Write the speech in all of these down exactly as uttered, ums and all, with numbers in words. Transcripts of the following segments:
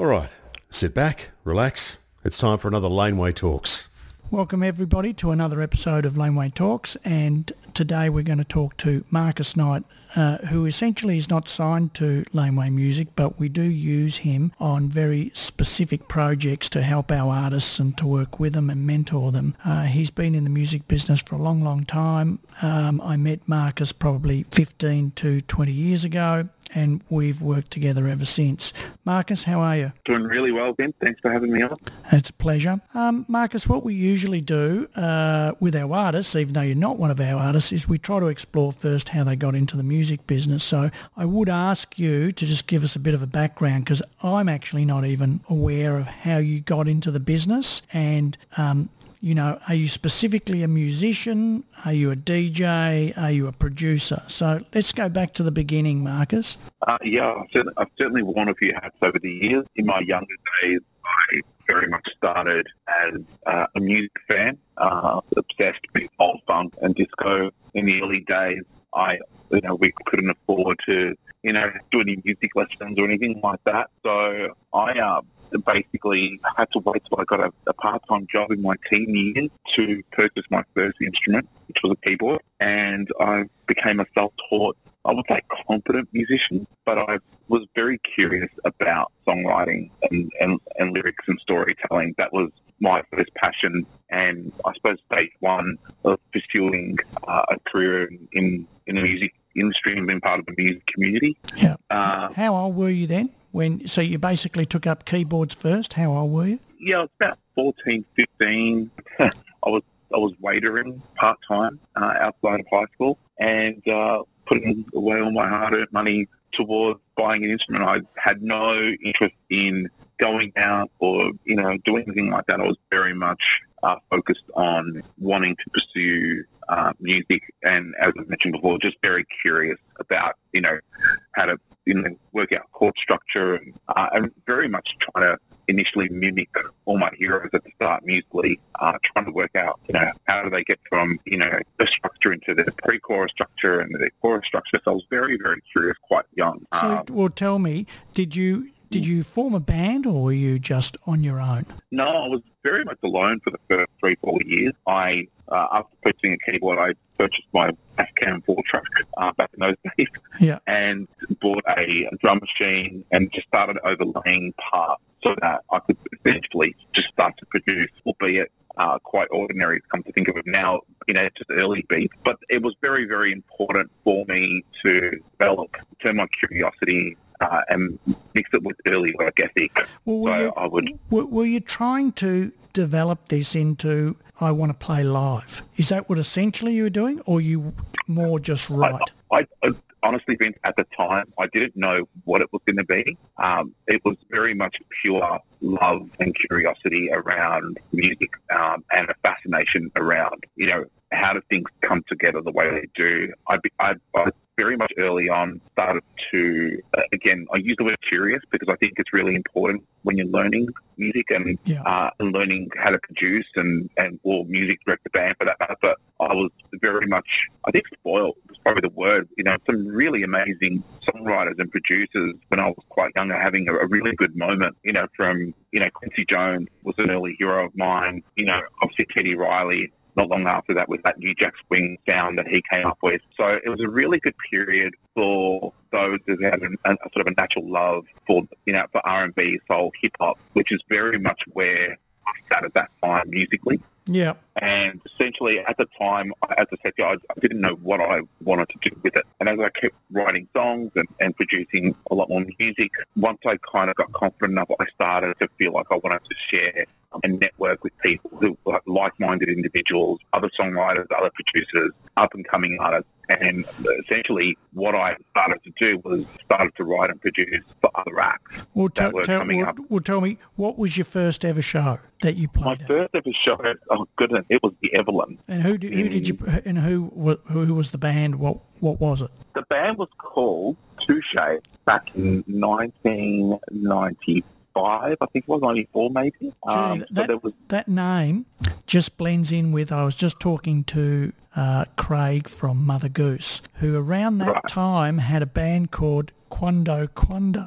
All right. Sit back, relax. It's time for another Laneway Talks. Welcome, everybody, to another episode of Laneway Talks. And today we're going to talk to Marcus Knight, uh, who essentially is not signed to Laneway Music, but we do use him on very specific projects to help our artists and to work with them and mentor them. Uh, he's been in the music business for a long, long time. Um, I met Marcus probably fifteen to twenty years ago, and we've worked together ever since. Marcus, how are you? Doing really well, Ben. Thanks for having me on. It's a pleasure. Um, Marcus, what we usually do uh, with our artists, even though you're not one of our artists, is we try to explore first how they got into the music business. So I would ask you to just give us a bit of a background, because I'm actually not even aware of how you got into the business. And um you know, are you specifically a musician? Are you a D J? Are you a producer? So let's go back to the beginning, Marcus. Uh, yeah, I've certainly worn a few hats over the years. In my younger days, I very much started as uh, a music fan, uh, obsessed with old funk and disco. In the early days, I, you know, we couldn't afford to, you know, do any music lessons or anything like that. So I... Uh, basically I had to wait till I got a, a part-time job in my teen years to purchase my first instrument, which was a keyboard, and I became a self-taught, I would say competent musician, but I was very curious about songwriting and, and, and lyrics and storytelling. That was my first passion, and I suppose stage one of pursuing uh, a career in, in, in the music industry and being part of the music community. Yeah. Uh, How old were you then? When so you basically took up keyboards first. How old were you? Yeah, I was about fourteen, fifteen. I was I was waitering part-time uh, outside of high school and uh, putting away all my hard-earned money towards buying an instrument. I had no interest in going out or, you know, doing anything like that. I was very much uh, focused on wanting to pursue uh, music and, as I mentioned before, just very curious about, you know, how to, you know, work out chord structure and uh, I'm very much trying to initially mimic all my heroes at the start musically, uh, trying to work out, you know, how do they get from, you know, the structure into the pre-chorus structure and the chorus structure. So I was very, very curious, quite young. Um, so, well, tell me, did you did you form a band or were you just on your own? No, I was very much alone for the first three, four years. I, uh, after purchasing a keyboard, I purchased my Cam four truck uh, back in those days, yeah, and bought a drum machine and just started overlaying parts so that I could essentially just start to produce, albeit uh, quite ordinary, come to think of it now, you know, just early beats. But it was very, very important for me to develop, turn my curiosity uh, and mix it with early work ethic. Well, were so you, I would. Were, were you trying to develop this into? I want to play live. Is that what essentially you were doing, or you more just write? I, I, I honestly think at the time I didn't know what it was going to be. Um, it was very much pure love and curiosity around music um, and a fascination around, you know, how do things come together the way they do. I, I, I very much early on started to, uh, again, I use the word curious because I think it's really important when you're learning music and yeah. uh, learning how to produce and, and or music direct the band for that matter. But I was very much, I think spoiled was probably the word, you know, some really amazing songwriters and producers when I was quite younger having a, a really good moment, you know, from, you know, Quincy Jones was an early hero of mine, you know, obviously Teddy Riley, not long after that with that New Jack Swing sound that he came up with. So it was a really good period for those who had a, a sort of a natural love for, you know, for R and B, soul, hip-hop, which is very much where I sat at that time musically. Yeah. And essentially at the time, as I said, I didn't know what I wanted to do with it. And as I kept writing songs and, and producing a lot more music, once I kind of got confident enough, I started to feel like I wanted to share and network with people who like like-minded individuals, other songwriters, other producers, up-and-coming artists. And essentially what I started to do was started to write and produce for other acts well, t- that were t- coming well, up. Well, tell me, what was your first ever show that you played? My at? first ever show, oh goodness, it was the Evelyn. And who did, who did you, and who who was the band, what what was it? The band was called Two Shades back in nineteen ninety-four. Five, I think it was ninety-four, maybe. Um, Gee, that, so there was... that name just blends in with. I was just talking to uh, Craig from Mother Goose, who around that right. time had a band called Quando Quando.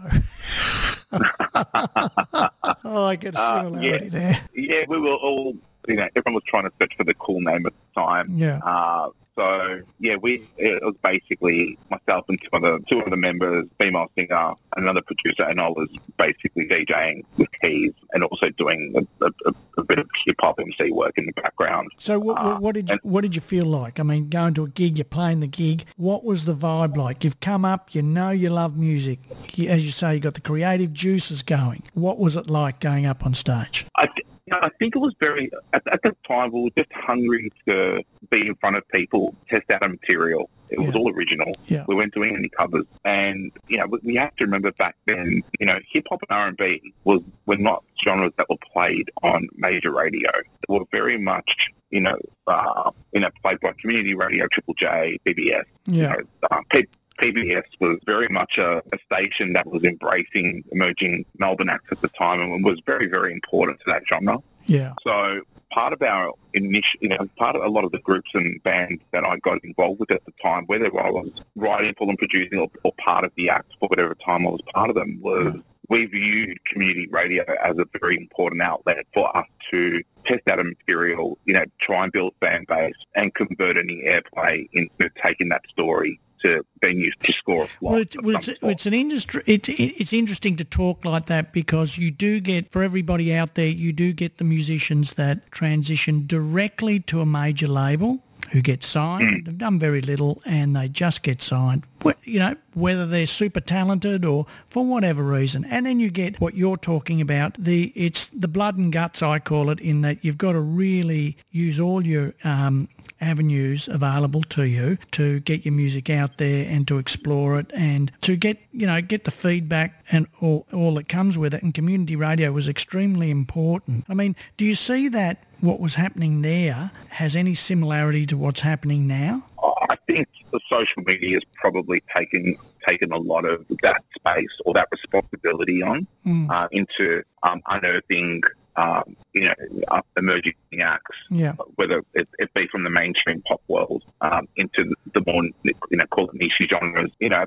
like a similarity uh, yeah. there. Yeah, we were all, you know, everyone was trying to search for the cool name at the time. Yeah. Uh, so, yeah, we it was basically myself and two of the, two of the members, female singer, another producer, and I was basically DJing with keys and also doing a, a, a bit of hip-hop M C work in the background. So what, uh, what did you, and, what did you feel like? I mean, going to a gig, you're playing the gig. What was the vibe like? You've come up, you know you love music. You, as you say, you got the creative juices going. What was it like going up on stage? I th- No, I think it was very, at, at the time, we were just hungry to be in front of people, test out our material. It yeah. was all original. Yeah. We weren't doing any covers. And, you know, we, we have to remember back then, you know, hip-hop and R and B was were not genres that were played on major radio. They were very much, you know, uh, you know, played by community radio, Triple J, P B S, yeah. you know, uh, P- PBS was very much a, a station that was embracing emerging Melbourne acts at the time and was very, very important to that genre. Yeah. So part of our initial, you know, part of a lot of the groups and bands that I got involved with at the time, whether I was writing for them, producing, or, or part of the act for whatever time I was part of them, was we viewed community radio as a very important outlet for us to test out a material, you know, try and build fan base and convert any airplay into taking that story to being used to score. Well, it, well it's, it's an industry. It, it, it's interesting to talk like that because you do get, for everybody out there, you do get the musicians that transition directly to a major label who get signed. They've done very little and they just get signed, you know, whether they're super talented or for whatever reason. And then you get what you're talking about. The It's the blood and guts, I call it, in that you've got to really use all your um, avenues available to you to get your music out there and to explore it and to get, you know, get the feedback and all, all that comes with it. And community radio was extremely important. I mean, do you see that what was happening there has any similarity to what's happening now? I think the social media has probably taken taken a lot of that space or that responsibility on mm. uh, into um, unearthing Um, you know, emerging acts, yeah. whether it, it be from the mainstream pop world um, into the more, you know, call it niche genres. You know,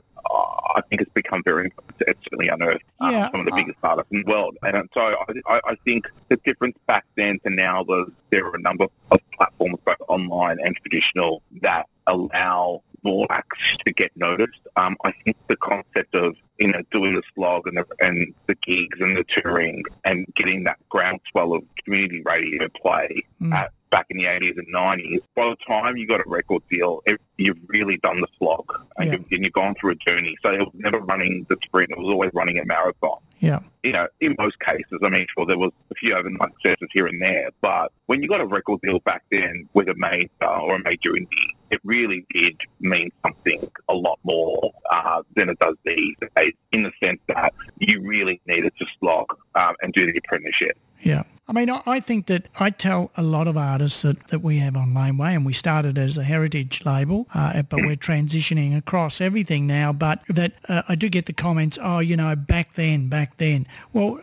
I think it's become very, it's certainly unearthed um, yeah. some of the biggest artists in the world. And so I, I think the difference back then to now was there are a number of platforms, both online and traditional, that allow more acts to get noticed. Um, I think the concept of, you know, doing the slog and the, and the gigs and the touring and getting that groundswell of community radio play mm. at, back in the eighties and nineties, by the time you got a record deal, it, you've really done the slog and, yeah. you've, and you've gone through a journey. So it was never running the sprint, it was always running a marathon. Yeah. You know, in most cases, I mean, sure, there was a few overnight successes here and there, but when you got a record deal back then with a major or a major indie, it really did mean something a lot more uh, than it does these days, in the sense that you really needed to slog um, and do the apprenticeship. Yeah. I mean, I think that I tell a lot of artists that, that we have on Laneway, and we started as a heritage label, uh, but we're transitioning across everything now, but that uh, I do get the comments, oh, you know, back then, back then. Well,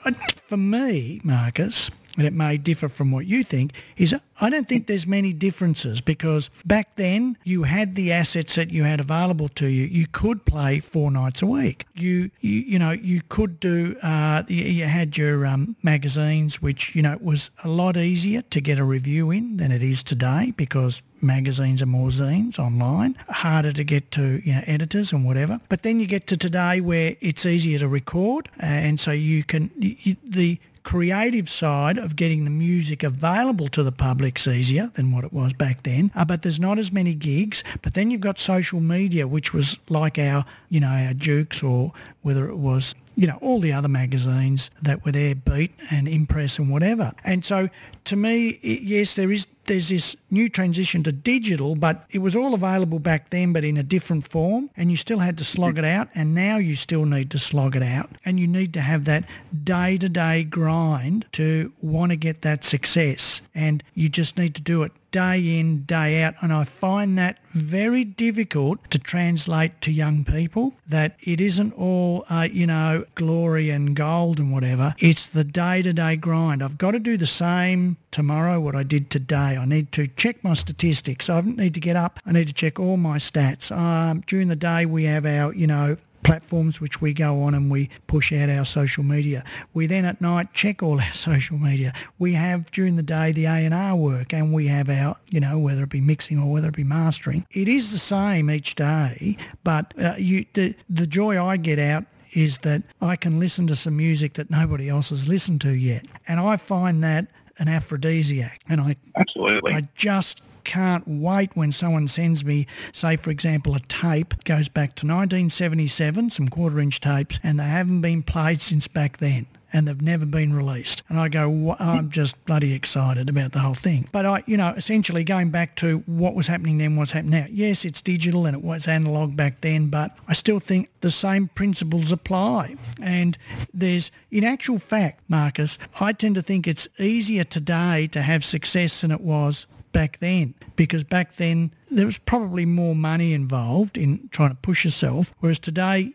for me, Marcus, and it may differ from what you think, is I don't think there's many differences, because back then you had the assets that you had available to you. You could play four nights a week. You you, you know, you could do, uh, you, you had your um, magazines, which, you know, was a lot easier to get a review in than it is today, because magazines are more zines online, harder to get to, you know, editors and whatever. But then you get to today where it's easier to record, and so you can, you, the creative side of getting the music available to the public's easier than what it was back then, uh, but there's not as many gigs. But then you've got social media, which was like our, you know, our Jukes, or whether it was, you know, all the other magazines that were there, Beat and Impress and whatever. And so to me, it, yes, there is there's this new transition to digital, but it was all available back then, but in a different form, and you still had to slog it out, and now you still need to slog it out, and you need to have that day-to-day grind to want to get that success, and you just need to do it day in, day out. And I find that very difficult to translate to young people, that it isn't all, uh, you know, glory and gold and whatever. It's the day-to-day grind. I've got to do the same tomorrow what I did today. I need to check my statistics. I need to get up. I need to check all my stats. Um, during the day we have our, you know, platforms which we go on and we push out our social media. We then at night check all our social media. We have during the day the A and R work, and we have our, you know, whether it be mixing or whether it be mastering. It is the same each day, but uh, you the, the joy I get out is that I can listen to some music that nobody else has listened to yet. And I find that an aphrodisiac. And I absolutely, I just can't wait when someone sends me, say, for example, a tape goes back to nineteen seventy-seven, some quarter-inch tapes, and they haven't been played since back then. And they've never been released. And I go, I'm just bloody excited about the whole thing. But, I, you know, essentially going back to what was happening then, what's happening now. Yes, it's digital and it was analogue back then, but I still think the same principles apply. And there's, in actual fact, Marcus, I tend to think it's easier today to have success than it was back then, because back then there was probably more money involved in trying to push yourself, whereas today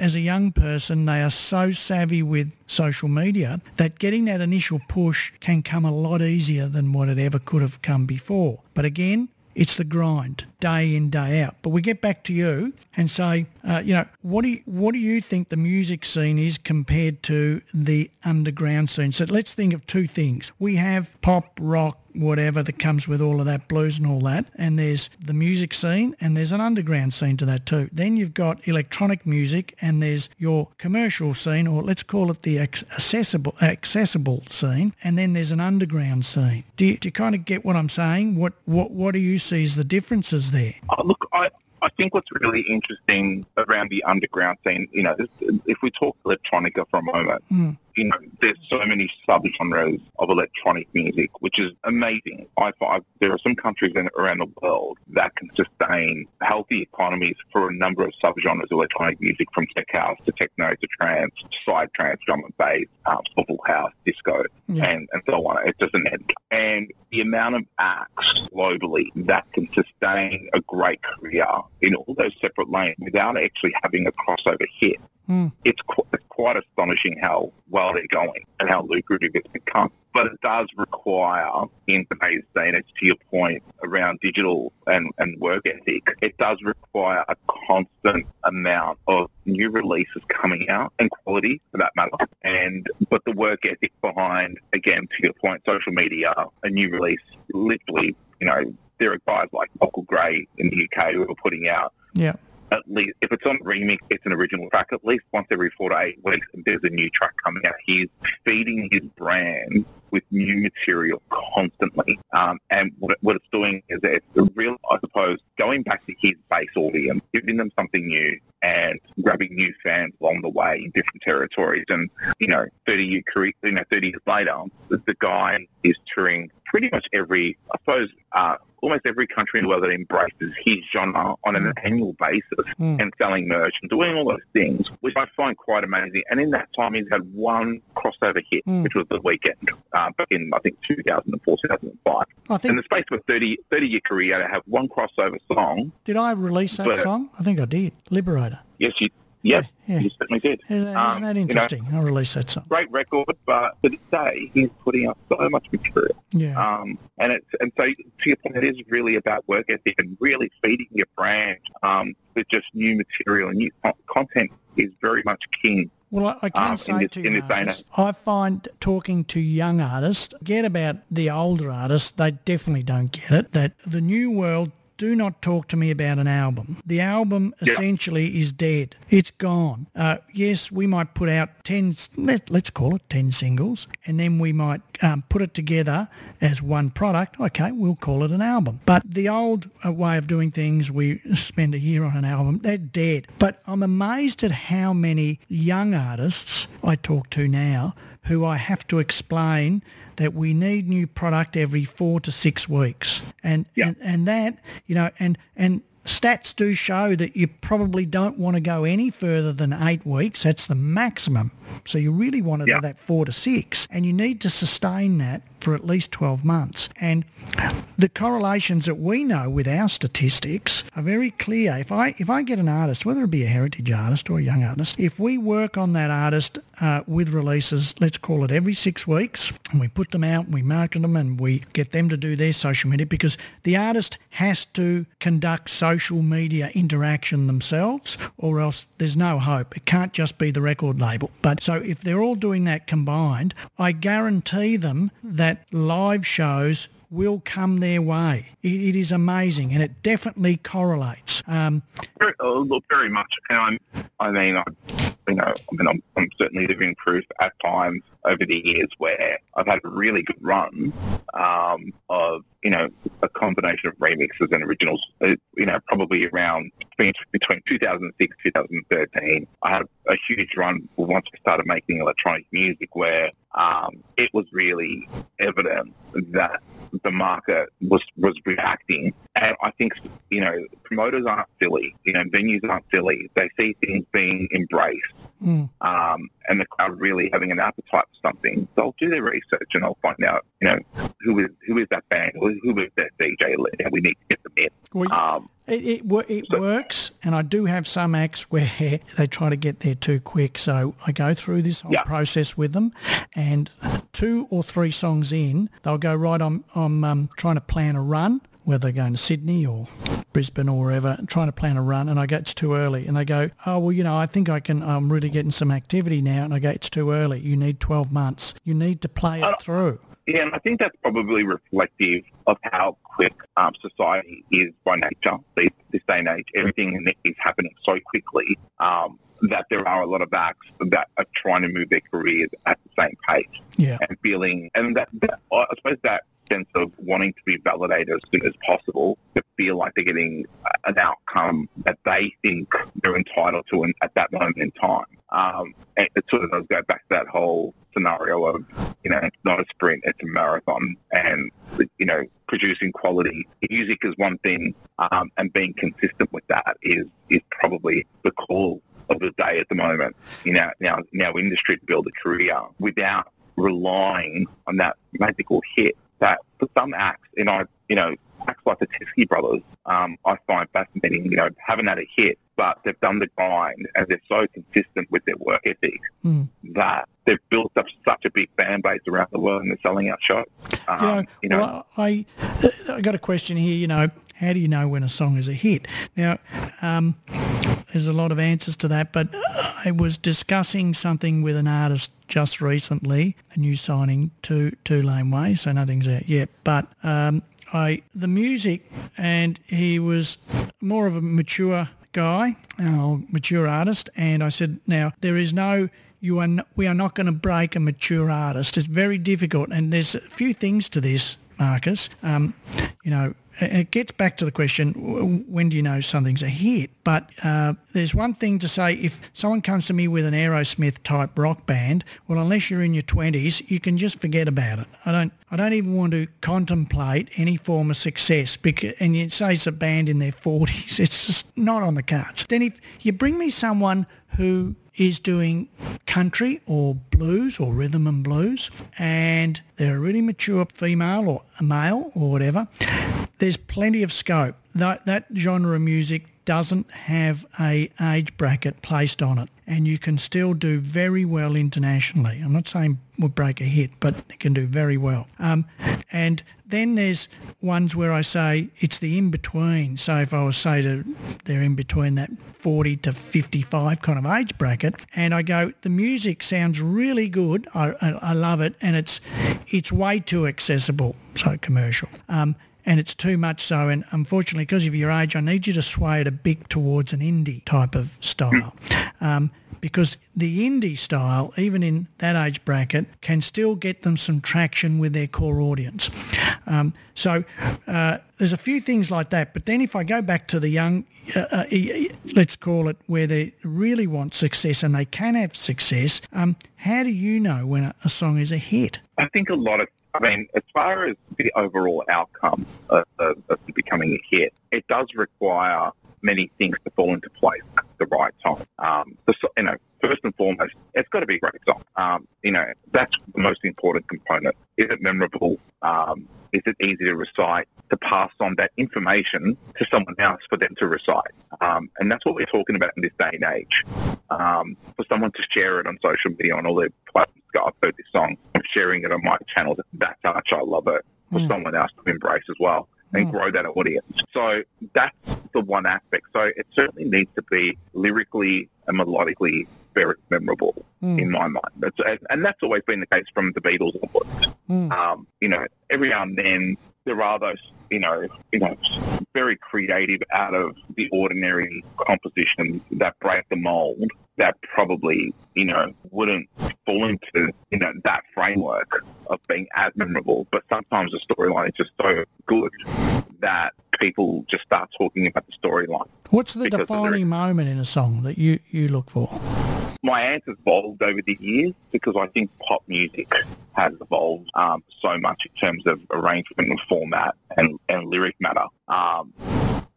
as a young person they are so savvy with social media that getting that initial push can come a lot easier than what it ever could have come before. But again, it's the grind, day in, day out. But we get back to you and say, uh, you know, what do you, what do you think the music scene is compared to the underground scene? So let's think of two things. We have pop, rock, whatever that comes with all of that, blues and all that, and there's the music scene and there's an underground scene to that too. Then you've got electronic music and there's your commercial scene, or let's call it the accessible accessible scene, and then there's an underground scene. Do you, do you kind of get what I'm saying? What what what do you see as the differences there? Oh, look, I I think what's really interesting around the underground scene, you know, if we talk electronica for a moment, mm. you know, there's so many subgenres of electronic music, which is amazing. I find there are some countries in, around the world that can sustain healthy economies for a number of subgenres of electronic music, from tech house to techno to trance, side trance, drum and bass, um, full house, disco, yeah. and, and so on. It doesn't end. And the amount of acts globally that can sustain a great career in all those separate lanes without actually having a crossover hit. Mm. It's, qu- it's quite astonishing how well they're going and how lucrative it's become. But it does require, in today's day and age, to your point around digital and, and work ethic, it does require a constant amount of new releases coming out, and quality for that matter. And but the work ethic behind, again, to your point, social media, a new release, literally, you know, there are guys like Michael Gray in the U K who are putting out... yeah. At least, if it's on remix, it's an original track. At least once every four to eight weeks, there's a new track coming out. He's feeding his brand with new material constantly. Um, and what, what it's doing is that it's real, I suppose, going back to his base audience, giving them something new and grabbing new fans along the way in different territories. And, you know, thirty year career, you know, thirty years later, the, the guy is touring pretty much every, I suppose, uh, almost every country in the world that embraces his genre on an annual basis, mm. and selling merch and doing all those things, which I find quite amazing. And in that time, he's had one crossover hit, mm. which was The Weeknd, uh, back in, I think, two thousand four, two thousand five. I think in the space of a thirty, thirty-year career, to have one crossover song. Did I release that but, song? I think I did. Liberator. Yes, you Yep, yeah, yeah. You certainly did. Isn't that um, interesting? You know, I'll release that song. Great record, but to this day, he's putting out so much material. Yeah. Um, and it's and so to your point, it is really about work ethic and really feeding your brand um, with just new material and new content is very much king. Well, I can um, say this, to you, Marcus, I find talking to young artists, forget about the older artists, they definitely don't get it, that the new world do not talk to me about an album. The album essentially yeah. is dead. It's gone. Uh, yes, we might put out ten, let, let's call it ten singles, and then we might um, put it together as one product. Okay, we'll call it an album. But the old uh, way of doing things, we spend a year on an album, they're dead. But I'm amazed at how many young artists I talk to now who I have to explain that we need new product every four to six weeks. And, yeah. and and that, you know, and and stats do show that you probably don't want to go any further than eight weeks. That's the maximum. So you really wanted yeah. that four to six, and you need to sustain that for at least twelve months. And the correlations that we know with our statistics are very clear. If I if I get an artist, whether it be a heritage artist or a young artist, if we work on that artist uh, with releases, let's call it every six weeks, and we put them out and we market them and we get them to do their social media, because the artist has to conduct social media interaction themselves or else there's no hope. It can't just be the record label. But so if they're all doing that combined, I guarantee them that live shows will come their way. It, it is amazing, and it definitely correlates. Um, very, look, very much. And I'm, I mean, I, you know, I mean, I'm, I'm certainly living proof at times over the years where I've had a really good run um, of, you know, a combination of remixes and originals. You know, probably around between, between two thousand six and two thousand thirteen, I had a huge run once I started making electronic music where um, it was really evident that the market was, was reacting. And I think, you know, promoters aren't silly. You know, venues aren't silly. They see things being embraced mm. um, and the crowd really having an appetite for something. They'll do their research and they'll find out, you know, who is who is that band? Who is that D J? We need to get them in. Well, um, it it, it so. works, and I do have some acts where they try to get there too quick. So I go through this whole yeah. process with them, and two or three songs in, they'll go, right, I'm, I'm um, trying to plan a run, whether they're going to Sydney or Brisbane or wherever, trying to plan a run, and I go, it's too early. And they go, oh, well, you know, I think I can, I'm really getting some activity now. And I go, it's too early. You need twelve months. You need to play it through. Yeah, and I think that's probably reflective of how quick um, society is by nature. This, this day and age, everything is happening so quickly um, that there are a lot of acts that are trying to move their careers at the same pace. Yeah. And feeling, and that, that I suppose that sense of wanting to be validated as soon as possible, to feel like they're getting an outcome that they think they're entitled to in, at that moment in time. Um, it, it sort of does go back to that whole scenario of, you know, it's not a sprint, it's a marathon. And, you know, producing quality music is one thing, um, and being consistent with that is, is probably the call of the day at the moment. You know, now in our industry, to build a career without relying on that magical hit that for some acts, you know, you know, acts like the Teskey Brothers, um, I find fascinating, you know, haven't had a hit, but they've done the grind and they're so consistent with their work ethic mm. that they've built up such a big fan base around the world and they're selling out shows. Um, you know, you know well, I, I got a question here, you know, how do you know when a song is a hit? Now, um, there's a lot of answers to that, but I was discussing something with an artist just recently, a new signing to, to Laneway, so nothing's out yet, but um, I the music, and he was more of a mature guy, a mature artist, and I said, now, there is no... You are n- we are not going to break a mature artist. It's very difficult, and there's a few things to this, Marcus. Um, you know, it gets back to the question, when do you know something's a hit? But uh, there's one thing to say, if someone comes to me with an Aerosmith-type rock band, well, unless you're in your twenties, you can just forget about it. I don't I don't even want to contemplate any form of success. Because, and you say it's a band in their forties. It's just not on the cards. Then if you bring me someone who... is doing country or blues or rhythm and blues, and they're a really mature female or a male or whatever, there's plenty of scope. That, that genre of music doesn't have a age bracket placed on it, and you can still do very well internationally. I'm not saying we'll break a hit, but it can do very well. Um, and then there's ones where I say it's the in-between. So if I was say to they're in between that forty to fifty-five kind of age bracket, and I go, the music sounds really good, I, I, I love it, and it's it's way too accessible, so commercial. Um, And it's too much so, and unfortunately, because of your age, I need you to sway it a bit towards an indie type of style. Um, because the indie style, even in that age bracket, can still get them some traction with their core audience. Um, so uh, there's a few things like that. But then if I go back to the young, uh, uh, let's call it, where they really want success and they can have success, um, how do you know when a, a song is a hit? I think a lot of I mean, as far as the overall outcome of, of, of becoming a hit, it does require many things to fall into place at the right time. Um, the, you know, first and foremost, it's got to be a great song. Um, you know, that's the most important component. Is it memorable? Um, is it easy to recite? To pass on that information to someone else for them to recite. Um, and that's what we're talking about in this day and age. Um, for someone to share it on social media, on all their platforms, go, I've heard this song, I'm sharing it on my channel. That's how much I love it. For mm. someone else to embrace as well and mm. grow that audience. So that's the one aspect. So it certainly needs to be lyrically and melodically very memorable mm. in my mind. That's, and that's always been the case from the Beatles onwards. Mm. Um, you know, every now and then, there are those, you know, you know, very creative, out of the ordinary compositions that break the mold that probably, you know, wouldn't fall into, you know, that framework of being as memorable. But sometimes the storyline is just so good that people just start talking about the storyline. What's the defining moment in a song that you, you look for? My answer's evolved over the years because I think pop music has evolved um, so much in terms of arrangement and format and, and lyric matter. Um,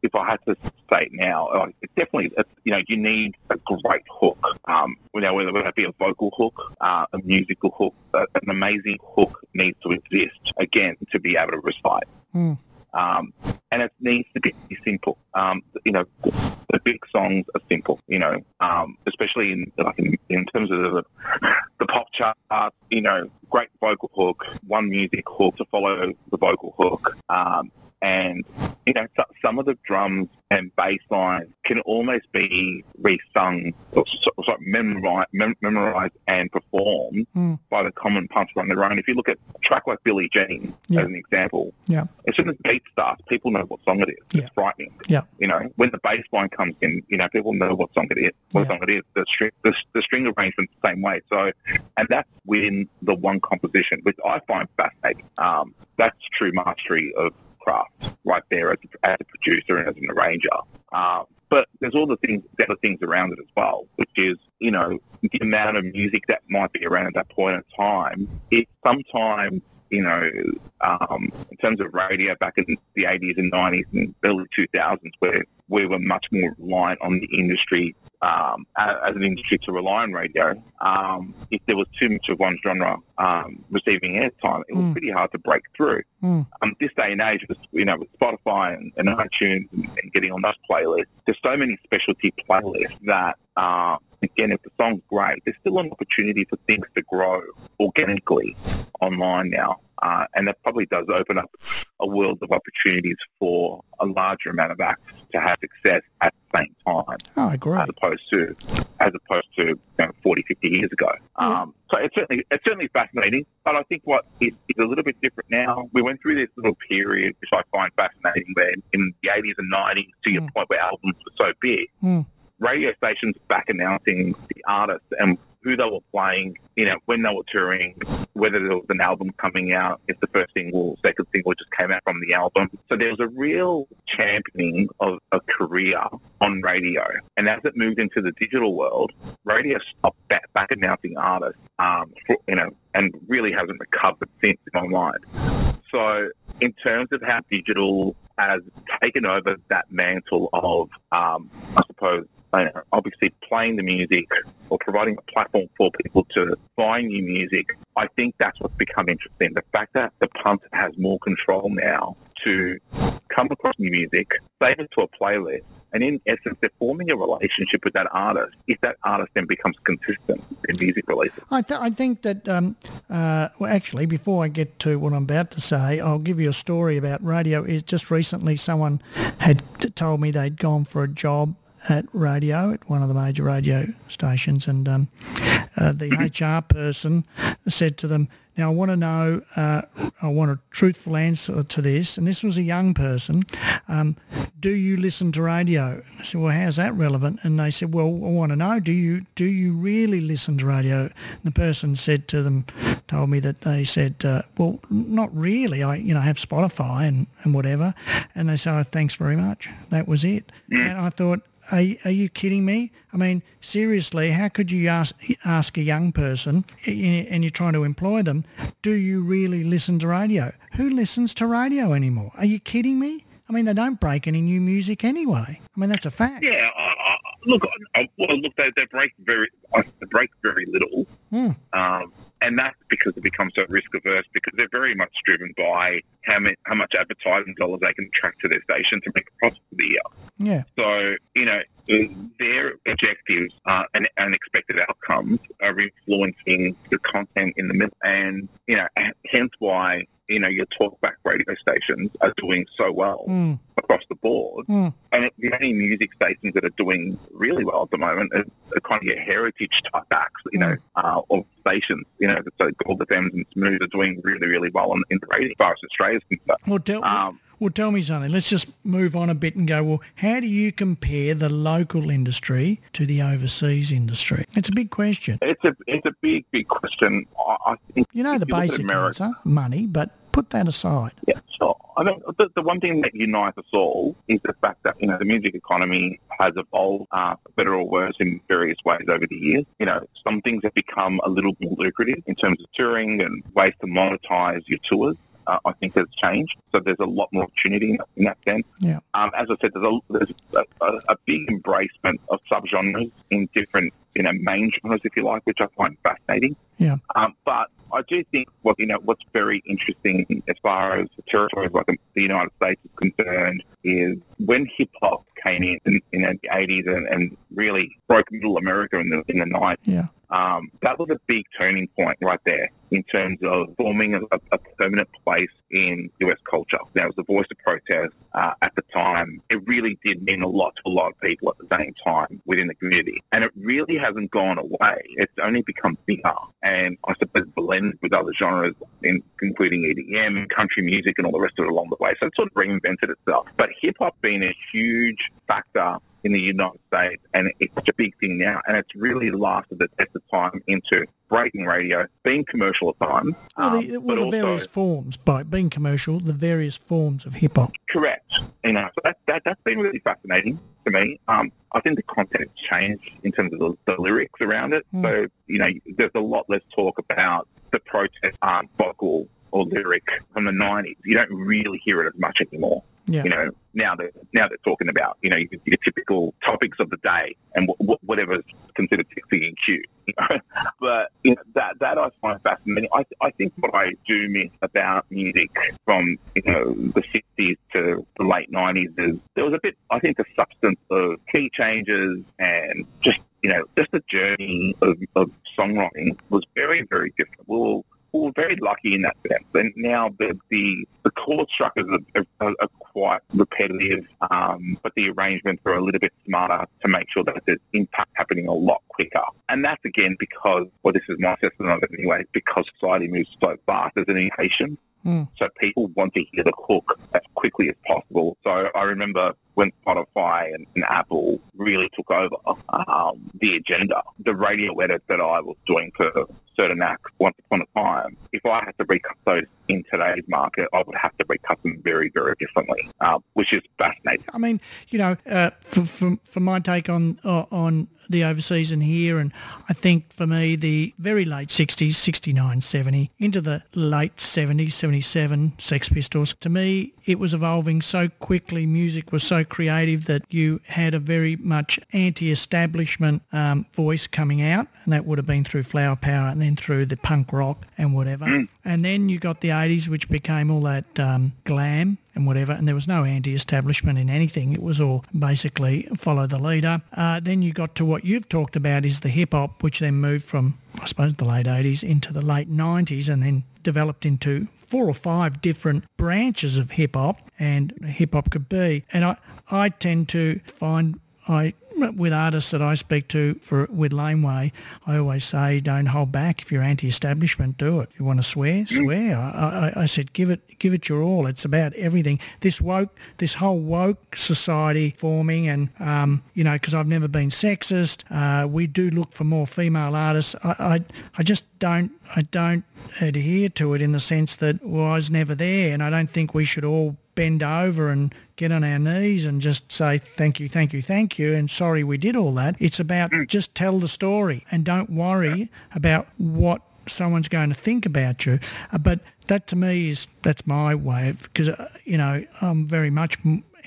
if I had to say it now, it's definitely, you know, you need a great hook. Um, you know, whether that be a vocal hook, uh, a musical hook, uh, an amazing hook needs to exist, again, to be able to recite. Mm. Um, and it needs to be simple. Um, you know, the big songs are simple, you know, um, especially in, like in, in terms of the, the pop chart, you know, great vocal hook, one music hook to follow the vocal hook. Um, and, you know, so, some of the drums and bass lines can almost be re-sung, or, or memorized, mem- memorized and performed mm. by the common punchline they're on. If you look at a track like Billie Jean yeah. as an example, yeah. as soon as the beat starts, people know what song it is. Yeah. It's frightening. Yeah. You know, when the bass line comes in, you know, people know what song it is. What yeah. song it is. The string, the, the string arrangement's the same way. So, and that's within the one composition, which I find fascinating. Um, that's true mastery of craft right there as a, as a producer and as an arranger. Uh, but there's all the things, the other things around it as well, which is, you know, the amount of music that might be around at that point in time. It's sometimes, you know, um, in terms of radio back in the eighties and nineties and early two thousands, where we were much more reliant on the industry, um, as an industry to rely on radio. Um, if there was too much of one genre um, receiving airtime, it was mm. pretty hard to break through. Mm. Um, this day and age, you know, with Spotify and, and iTunes and, and getting on those playlists, there's so many specialty playlists that, uh, again, if the song's great, there's still an opportunity for things to grow organically online now. Uh, and that probably does open up a world of opportunities for a larger amount of acts to have success at the same time. Oh, I agree. As opposed to, as opposed to you know, forty, fifty years ago. Yeah. Um, so it's certainly, it's certainly fascinating, but I think what is, is a little bit different now, we went through this little period, which I find fascinating, where in the eighties and nineties, to your mm. point where albums were so big, mm. radio stations back announcing the artists and who they were playing, you know, when they were touring, whether there was an album coming out, if the first single, second single just came out from the album. So there was a real championing of a career on radio. And as it moved into the digital world, radio stopped back, back announcing artists, um, for, you know, and really hasn't recovered since in my mind. So in terms of how digital has taken over that mantle of, um, I suppose, you know, obviously playing the music or providing a platform for people to find new music, I think that's what's become interesting. The fact that the pump has more control now to come across new music, save it to a playlist, and in essence, they're forming a relationship with that artist. If that artist then becomes consistent in music releases, I, th- I think that. Um, uh, well, actually, before I get to what I'm about to say, I'll give you a story about radio. Is just recently someone had told me they'd gone for a job at radio, at one of the major radio stations, and um, uh, the H R person said to them, now I want to know, uh, I want a truthful answer to this, and this was a young person, um, do you listen to radio? And I said, well, how's that relevant? And they said, well, I want to know, do you do you really listen to radio? And the person said to them, told me that they said, uh, well, not really, I you know have Spotify and, and whatever, and they said, oh, thanks very much, that was it. Yeah. And I thought, Are, are you kidding me? I mean, seriously, how could you ask ask a young person, and you're trying to employ them, do you really listen to radio? Who listens to radio anymore? Are you kidding me? I mean, they don't break any new music anyway. I mean, that's a fact. Yeah, I, Look, I, I, well, look, they, they break very, they break very little, mm. um, and that's because it becomes so risk averse. Because they're very much driven by how, many, how much advertising dollars they can attract to their station to make a profit for the year. Yeah. So you know, their objectives uh, and, and expected outcomes are influencing the content in the middle, and you know, hence why. You know, your talkback radio stations are doing so well mm. across the board. Mm. And the only music stations that are doing really well at the moment are, are kind of your heritage type acts, you know, mm. uh, or stations, you know, so all the Dems and Smooth are doing really, really well in, in the radio as far as Australia's concerned. Well, tell, um, well, tell me something. Let's just move on a bit and go, well, how do you compare the local industry to the overseas industry? It's a big question. It's a, it's a big, big question. I think you know the basic answer, money, but... Put that aside. Yeah, sure. I mean, the, the one thing that unites us all is the fact that, you know, the music economy has evolved, uh, for better or worse, in various ways over the years. You know, some things have become a little more lucrative in terms of touring and ways to monetize your tours. Uh, I think has changed. So there's a lot more opportunity in that, in that sense. Yeah. Um, as I said, there's a, there's a, a big embracement of subgenres in different, you know, main genres, if you like, which I find fascinating. Yeah. Um, but I do think what you know what's very interesting as far as the territories like the, the United States is concerned is when hip hop came in in, in the eighties and, and really broke middle America in the in the nineties. Yeah. Um, that was a big turning point right there in terms of forming a, a permanent place in U S culture. That was the voice of protest uh, at the time. It really did mean a lot to a lot of people at the same time within the community. And it really hasn't gone away. It's only become bigger. And I suppose blends with other genres, in, including E D M, country music and all the rest of it along the way. So it sort of reinvented itself. But hip-hop being a huge factor in the United States, and it's such a big thing now, and it's really lasted the test of time into breaking radio, being commercial at times. Um, well, the, well, the various also, forms, by being commercial, the various forms of hip-hop. Correct. You know, so that, that, that's been really fascinating to me. Um, I think the content has changed in terms of the, the lyrics around it. Mm. So, you know, there's a lot less talk about the protest art, vocal or lyric from the nineties. You don't really hear it as much anymore. Yeah. You know, now they're, now they're talking about, you know, your, your typical topics of the day and w- w- whatever's considered sexy and cute. You know? But you know, that that I find fascinating. I, I think what I do miss about music from, you know, the sixties to the late nineties is there was a bit, I think, the substance of key changes and just, you know, just the journey of, of songwriting was very, very different. Well, We're very lucky in that sense, and now the the, the chord structures are, are, are quite repetitive, um, but the arrangements are a little bit smarter to make sure that there's impact happening a lot quicker. And that's again because, well, this is my assessment of it anyway, because society moves so fast. There's an impatience, mm. so people want to hear the hook as quickly as possible. So I remember when Spotify and, and Apple really took over um, the agenda, the radio edit that I was doing for certain acts once upon a time, if I had to recut those in today's market, I would have to recut them very, very differently, uh, which is fascinating. I mean, you know, uh, from for, for my take on uh, on the overseas and here, and I think for me, the very late sixties, sixty-nine, seventy, into the late seventies, seventy-seven, Sex Pistols, to me, it was evolving so quickly, music was so creative that you had a very much anti-establishment um, voice coming out, and that would have been through Flower Power and then through the punk rock and whatever. Mm. And then you got the eighties, which became all that um, glam and whatever, and there was no anti-establishment in anything. It was all basically follow the leader. Uh, then you got to what you've talked about is the hip-hop, which then moved from, I suppose, the late eighties into the late nineties and then developed into four or five different branches of hip-hop, and hip-hop could be. And I, I tend to find... I, with artists that I speak to for with Laneway, I always say, don't hold back. If you're anti-establishment, do it. If you want to swear, swear. I, I, I said, give it, give it your all. It's about everything. This woke, this whole woke society forming, and um, you know, because I've never been sexist. Uh, we do look for more female artists. I, I, I just don't, I don't adhere to it in the sense that, well, I was never there, and I don't think we should all bend over and get on our knees and just say thank you, thank you, thank you, and sorry we did all that. It's about just tell the story and don't worry about what someone's going to think about you. Uh, but that to me is, that's my way of, because, uh, you know, I'm very much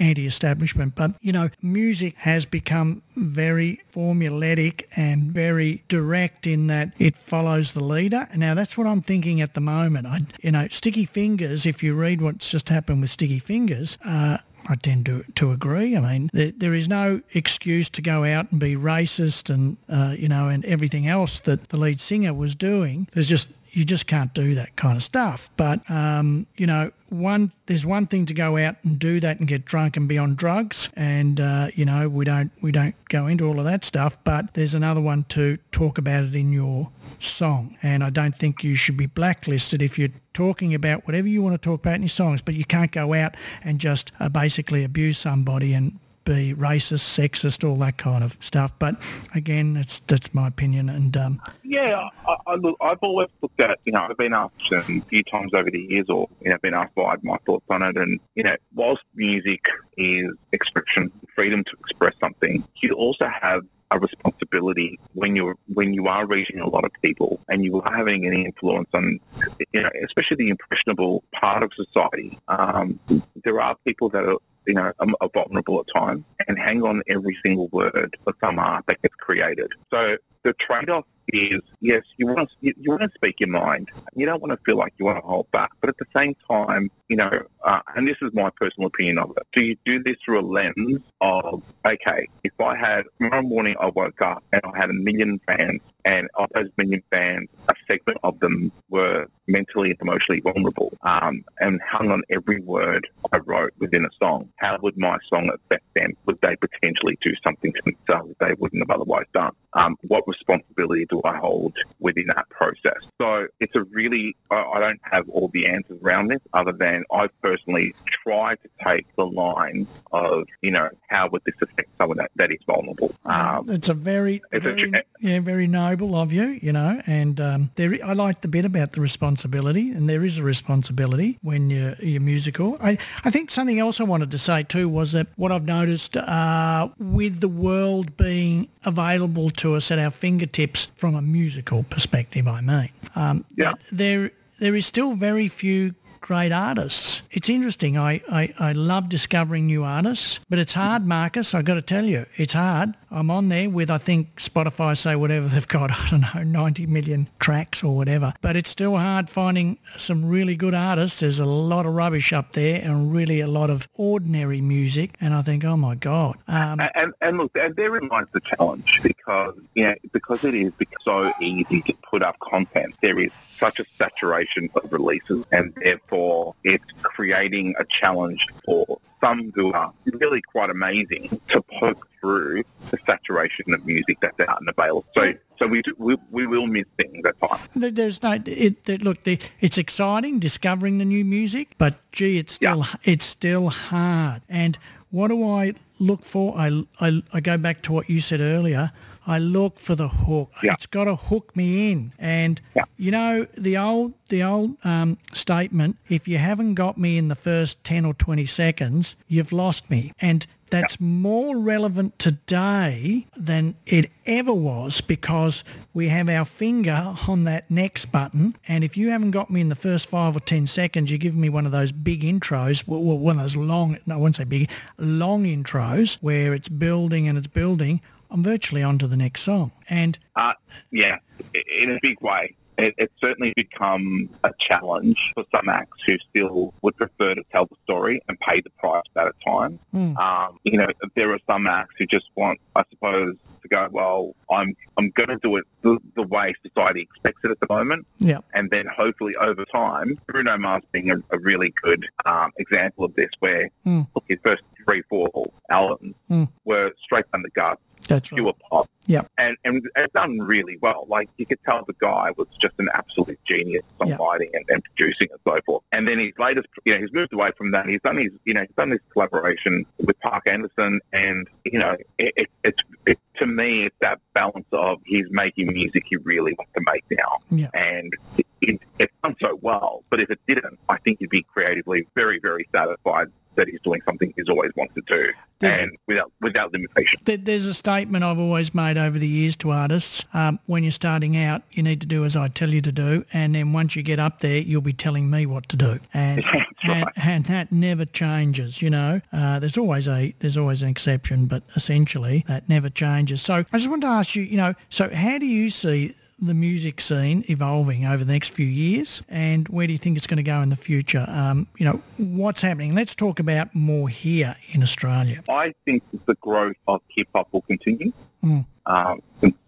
anti-establishment. But, you know, music has become very formulaic and very direct in that it follows the leader. Now, that's what I'm thinking at the moment. I, you know, Sticky Fingers, if you read what's just happened with Sticky Fingers, uh, I tend to, to agree. I mean, there, there is no excuse to go out and be racist and, uh, you know, and everything else that the lead singer was doing. There's just... you just can't do that kind of stuff. But, um, you know, one there's one thing to go out and do that and get drunk and be on drugs. And, uh, you know, we don't we don't go into all of that stuff. But there's another one to talk about it in your song. And I don't think you should be blacklisted if you're talking about whatever you want to talk about in your songs. But you can't go out and just uh, basically abuse somebody and be racist, sexist, all that kind of stuff. But again, that's that's my opinion. And um, yeah, I, I look, I've always looked at, you know, I've been asked a few times over the years, or you know, been asked why my thoughts on it. And you know, whilst music is expression, freedom to express something, you also have a responsibility when you're when you are reaching a lot of people and you are having an influence on, you know, especially the impressionable part of society. Um, there are people that are, you know, are vulnerable at times and hang on every single word for some art that gets created. So the trade-off is, yes, you want to you, you want to speak your mind. You don't want to feel like you want to hold back. But at the same time, you know, uh, and this is my personal opinion of it, do you do this through a lens of, okay, if I had, tomorrow morning I woke up and I had a million fans, and of those million fans, a segment of them were mentally and emotionally vulnerable um, and hung on every word I wrote within a song. How would my song affect them? Would they potentially do something to themselves they wouldn't have otherwise done? Um, what responsibility do I hold within that process? So it's a really, I, I don't have all the answers around this other than I personally try to take the line of, you know, how would this affect someone that, that is vulnerable? Um, it's a very, it's very a, yeah, very noble of you, you know, and um, there, I like the bit about the responsibility. Responsibility, and there is a responsibility when you're, you're musical. I, I think something else I wanted to say too was that what I've noticed uh, with the world being available to us at our fingertips from a musical perspective, I mean, um, yeah. there there is still very few great artists. It's interesting. I, I, I love discovering new artists, but it's hard, Marcus. I've got to tell you, it's hard. I'm on there with, I think, Spotify say whatever they've got, I don't know, ninety million tracks or whatever. But it's still hard finding some really good artists. There's a lot of rubbish up there and really a lot of ordinary music. And I think, oh, my God. Um, and, and look, and therein lies the challenge because, you know, because it is so easy to put up content. There is such a saturation of releases, and therefore it's creating a challenge for some who are really quite amazing to poke through the saturation of music that's out and available. So, so we, do, we we will miss things at times. There's no it, it, look. The, it's exciting discovering the new music, but gee, it's still yeah. it's still hard. And what do I look for? I, I, I go back to what you said earlier. I look for the hook. Yeah. It's got to hook me in. And, yeah. you know, the old the old um, statement, if you haven't got me in the first ten or twenty seconds, you've lost me. And that's yeah. more relevant today than it ever was because we have our finger on that next button. And if you haven't got me in the first five or ten seconds, you're giving me one of those big intros, well, one of those long, no, I won't say big, long intros where it's building and it's building. I'm virtually on to the next song. And uh, yeah, in a big way. It, it's certainly become a challenge for some acts who still would prefer to tell the story and pay the price at a time. Mm. Um, you know, there are some acts who just want, I suppose, to go, well, I'm I'm going to do it the, the way society expects it at the moment. Yeah. And then hopefully over time, Bruno Mars being a, a really good um, example of this, where mm. look, his first three, four albums mm. were straight down the gut. That's pure right. pop. Yeah. And, and and done really well. Like, you could tell the guy was just an absolute genius on writing yep. and, and producing and so forth. And then his latest, you know, he's moved away from that. He's done his, you know, he's done this collaboration with Park Anderson. And, you know, it, it, it's, it, to me, it's that balance of he's making music he really wants to make now. Yep. And it, it, it's done so well. But if it didn't, I think he'd be creatively very, very satisfied that he's doing something he's always wanted to do, there's, and without without limitation. There's a statement I've always made over the years to artists. Um, when you're starting out, you need to do as I tell you to do, and then once you get up there, you'll be telling me what to do. And yeah, and, right. and that never changes, you know. Uh, there's always a there's always an exception, but essentially that never changes. So I just wanted to ask you, you know, so how do you see the music scene evolving over the next few years, and where do you think it's going to go in the future? Um, you know, what's happening? Let's talk about more here in Australia. I think the growth of hip-hop will continue. Mm. Um,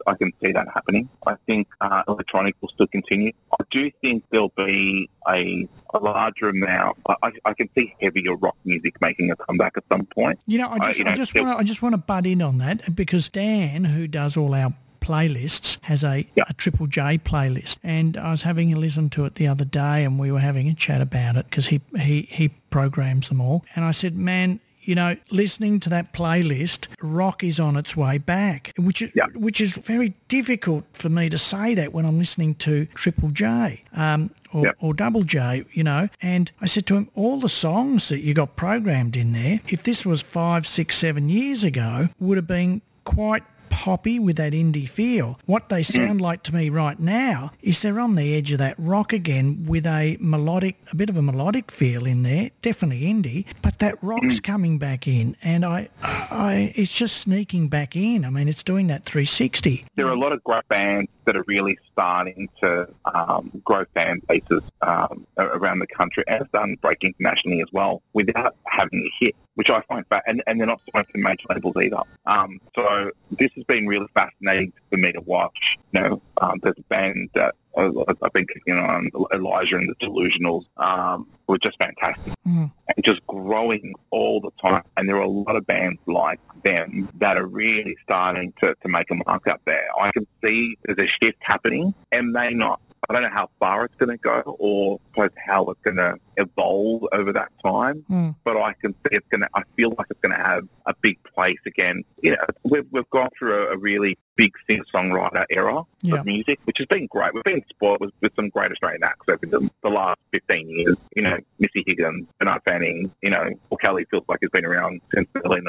I can see that happening. I think uh, electronic will still continue. I do think there'll be a, a larger amount. I, I can see heavier rock music making a comeback at some point. You know, I just, uh, you know, I just want to I just want to butt in on that, because Dan, who does all our playlists, has a, yeah. a Triple J playlist, and I was having a listen to it the other day, and we were having a chat about it, because he, he, he programs them all, and I said, man, you know, listening to that playlist, rock is on its way back, which is, yeah. which is very difficult for me to say that when I'm listening to Triple J um, or, yeah. or Double J, you know. And I said to him, all the songs that you got programmed in there, if this was five, six, seven years ago, would have been quite poppy with that indie feel. What they sound like to me right now is they're on the edge of that rock again, with a melodic, a bit of a melodic feel in there, definitely indie, but that rock's coming back in, and I, I, it's just sneaking back in. I mean, it's doing that three sixty. There are a lot of great bands that are really starting to um, grow fan bases um, around the country, and have done break internationally as well, without having a hit, which I find bad. And, and they're not signed to major labels either. Um, so this has been really fascinating for me to watch. You know, um, there's a band that I've been kicking on, Elijah and the Delusionals, um, were just fantastic, mm. and just growing all the time. And there are a lot of bands like them that are really starting to, to make a mark out there. I can see there's a shift happening, and may not. I don't know how far it's going to go, or how it's going to evolve over that time. Mm. But I can see it's going to. I feel like it's going to have a big place again. You know, we've we've gone through a, a really big singer-songwriter era yeah. of music, which has been great. We've been spoiled with, with some great Australian acts over the, the last fifteen years. You know, Missy Higgins, Bernard Fanning. You know, or Kelly feels like he's been around since the early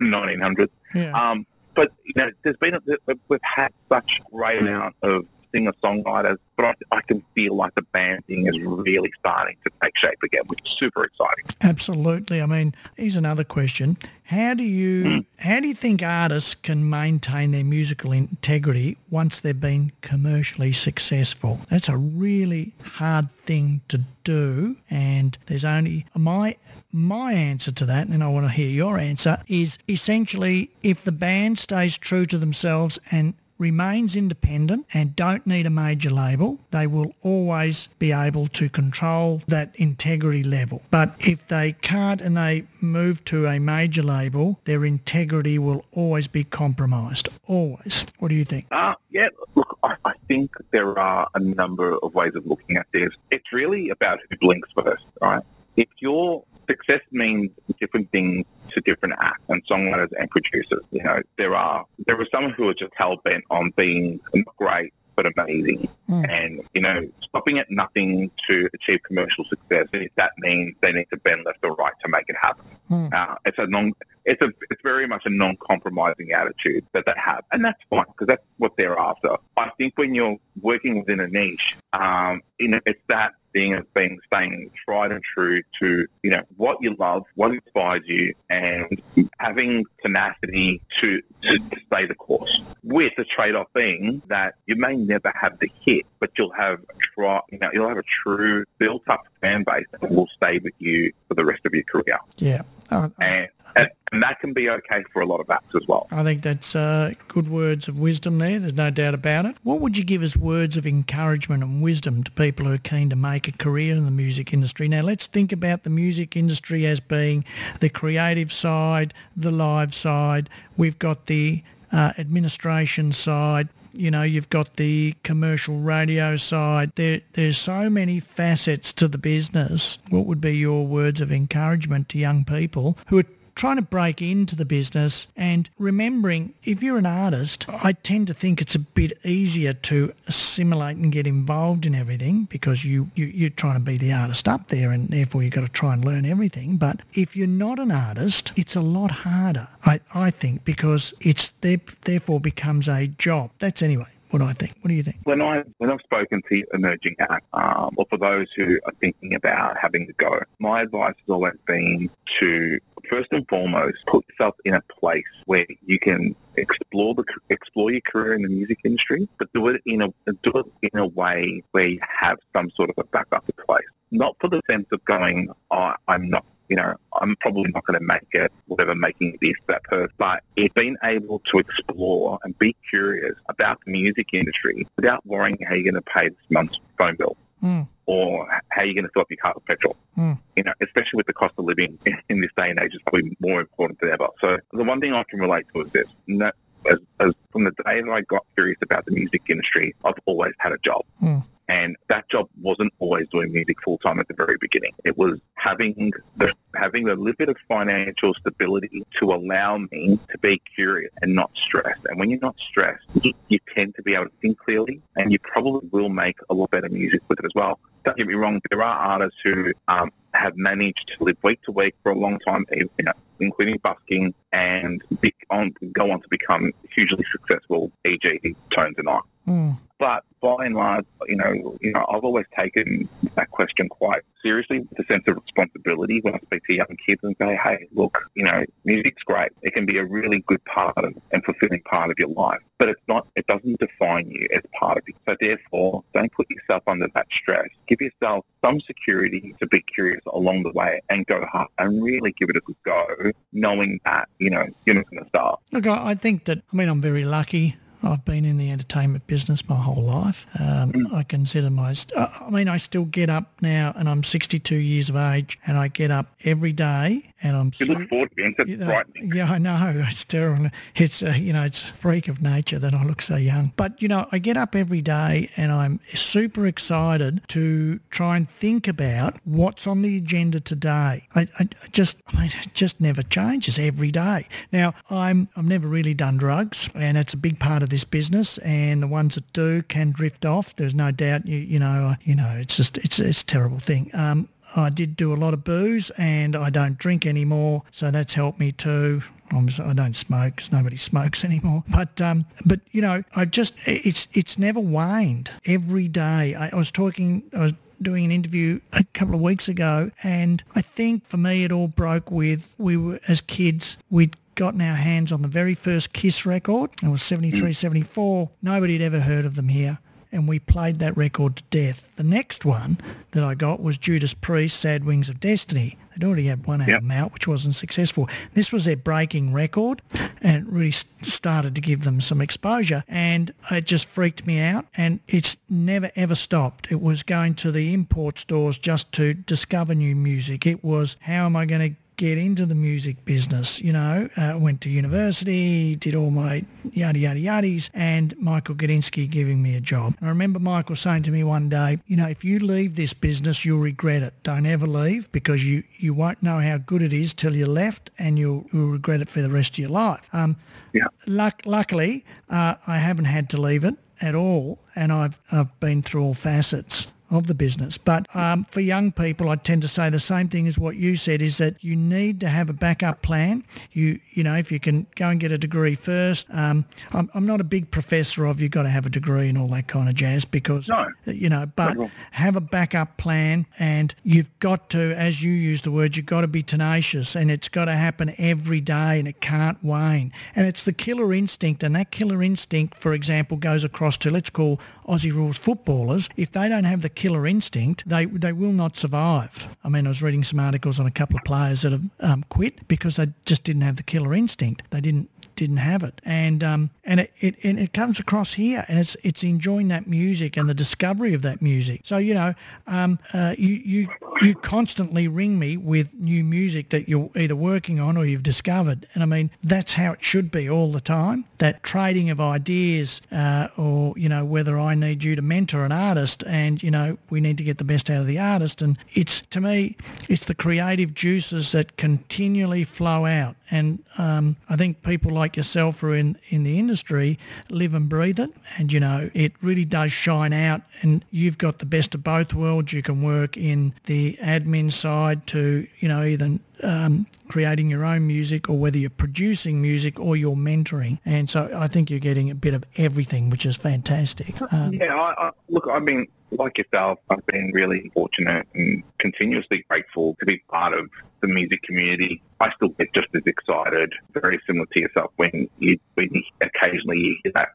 nineteen hundreds. Yeah. Um, but you know, there's been a, we've had such a great amount of singer-songwriters, but I, I can feel like the band thing is really starting to take shape again, which is super exciting. Absolutely. I mean, here's another question. How do you mm. how do you think artists can maintain their musical integrity once they've been commercially successful? That's a really hard thing to do, and there's only my my answer to that, and I want to hear your answer, is essentially if the band stays true to themselves and remains independent and don't need a major label, they will always be able to control that integrity level. But if they can't and they move to a major label, their integrity will always be compromised. Always. What do you think? Uh, yeah, look, I, I think there are a number of ways of looking at this. It's really about who blinks first, right? If you're Success means different things to different acts and songwriters and producers. You know, there are there are some who are just hell bent on being not great but amazing, mm. and you know, stopping at nothing to achieve commercial success. If that means they need to bend left or right to make it happen, mm. uh, it's a non. It's a it's very much a non-compromising attitude that they have, and that's fine, because that's what they're after. I think when you're working within a niche, um, you know, it's that. Of being staying tried and true to, you know, what you love, what inspires you, and having tenacity to, to, to stay the course, with the trade-off being that you may never have the hit, but you'll have a try, you know, you'll have a true built-up fan base that will stay with you for the rest of your career. Yeah. Uh, and, and, and that can be okay for a lot of acts as well. I think that's uh, good words of wisdom there. There's no doubt about it. What would you give as words of encouragement and wisdom to people who are keen to make a career in the music industry? Now, let's think about the music industry as being the creative side, the live side. We've got the uh, administration side. You know, you've got the commercial radio side. There, there's so many facets to the business. What would be your words of encouragement to young people who are trying to break into the business and remembering if you're an artist, I tend to think it's a bit easier to assimilate and get involved in everything because you, you, you're trying to be the artist up there and therefore you've got to try and learn everything. But if you're not an artist, it's a lot harder, I, I think, because it's there, therefore becomes a job. That's anyway. What do I think? What do you think? When, I, when I've spoken to emerging acts, um, or for those who are thinking about having to go, my advice has always been to, first and foremost, put yourself in a place where you can explore the explore your career in the music industry, but do it in a do it in a way where you have some sort of a backup in place. Not for the sense of going, oh, I'm not. You know, I'm probably not going to make it, whatever, making this, that person. But it's being able to explore and be curious about the music industry without worrying how you're going to pay this month's phone bill mm. or how you're going to fill up your car with petrol. Mm. You know, especially with the cost of living in this day and age, it's probably more important than ever. So the one thing I can relate to is this. No, as, as from the day that I got curious about the music industry, I've always had a job. Mm. And that job wasn't always doing music full-time at the very beginning. It was having the, having a little bit of financial stability to allow me to be curious and not stressed. And when you're not stressed, you, you tend to be able to think clearly, and you probably will make a lot better music with it as well. Don't get me wrong, there are artists who um, have managed to live week to week for a long time, you know, including busking, and be on, go on to become hugely successful, for example, Tones and I. Mm. But by and large, you know, you know, I've always taken that question quite seriously with a sense of responsibility when I speak to young kids and say, hey, look, you know, music's great. It can be a really good part of and fulfilling part of your life, but it's not, it doesn't define you as part of it. So therefore, don't put yourself under that stress. Give yourself some security to be curious along the way and go hard and really give it a good go, knowing that, you know, you're not going to start. Look, I think that, I mean, I'm very lucky. I've been in the entertainment business my whole life. Um, mm. I consider my... I mean, I still get up now and I'm sixty-two years of age and I get up every day and I'm... You so, look forward to being so frightening. Yeah, I know. It's terrible. It's, uh, you know, it's a freak of nature that I look so young. But, you know, I get up every day and I'm super excited to try and think about what's on the agenda today. I, I just... I mean, it just never changes every day. Now, I'm, I've never really done drugs and that's a big part of this business, and the ones that do can drift off. There's no doubt, you, you know, you know, it's just, it's, it's a terrible thing. Um, I did do a lot of booze and I don't drink anymore. So that's helped me too. I don't smoke because nobody smokes anymore. But, um, but you know, I've just, it's, it's never waned every day. I, I was talking, I was doing an interview a couple of weeks ago, and I think for me it all broke with, we were, as kids, we'd gotten our hands on the very first Kiss record. It was seventy-three, seventy-four. Nobody had ever heard of them here. And we played that record to death. The next one that I got was Judas Priest, Sad Wings of Destiny. They'd already had one album yep. out, which wasn't successful. This was their breaking record, and it really started to give them some exposure. And it just freaked me out, and it's never, ever stopped. It was going to the import stores just to discover new music. It was, how am I going to get into the music business, you know, uh, went to university, did all my yada, yada, yadas, and Michael Gudinski giving me a job. And I remember Michael saying to me one day, you know, if you leave this business, you'll regret it. Don't ever leave, because you, you won't know how good it is till you're left, and you'll, you'll regret it for the rest of your life. Um, yeah. luck, luckily, uh, I haven't had to leave it at all, and I've, I've been through all facets of the business. But um, for young people, I tend to say the same thing as what you said, is that you need to have a backup plan. You you know, if you can go and get a degree first. Um, I'm, I'm not a big professor of you've got to have a degree and all that kind of jazz, because, no, you know, but have a backup plan, and you've got to, as you use the word, you've got to be tenacious, and it's got to happen every day, and it can't wane. And it's the killer instinct, and that killer instinct, for example, goes across to, let's call Aussie rules footballers. If they don't have the killer instinct, they they will not survive. I mean, I was reading some articles on a couple of players that have um, quit because they just didn't have the killer instinct. They didn't didn't have it. And um, and it, it and it comes across here, and it's it's enjoying that music and the discovery of that music. So, you know, um, uh, you you you constantly ring me with new music that you're either working on or you've discovered. And I mean, that's how it should be all the time. That trading of ideas, uh, or, you know, whether I need you to mentor an artist, and, you know, we need to get the best out of the artist. And it's, to me, it's the creative juices that continually flow out. And um, I think people like yourself who are in, in the industry live and breathe it. And, you know, it really does shine out. And you've got the best of both worlds. You can work in the admin side to, you know, either um, creating your own music, or whether you're producing music or you're mentoring. And so I think you're getting a bit of everything, which is fantastic. Um, yeah, I, I, look, I mean, like yourself, I've been really fortunate and continuously grateful to be part of the music community. I still get just as excited, very similar to yourself, when you when occasionally you hear that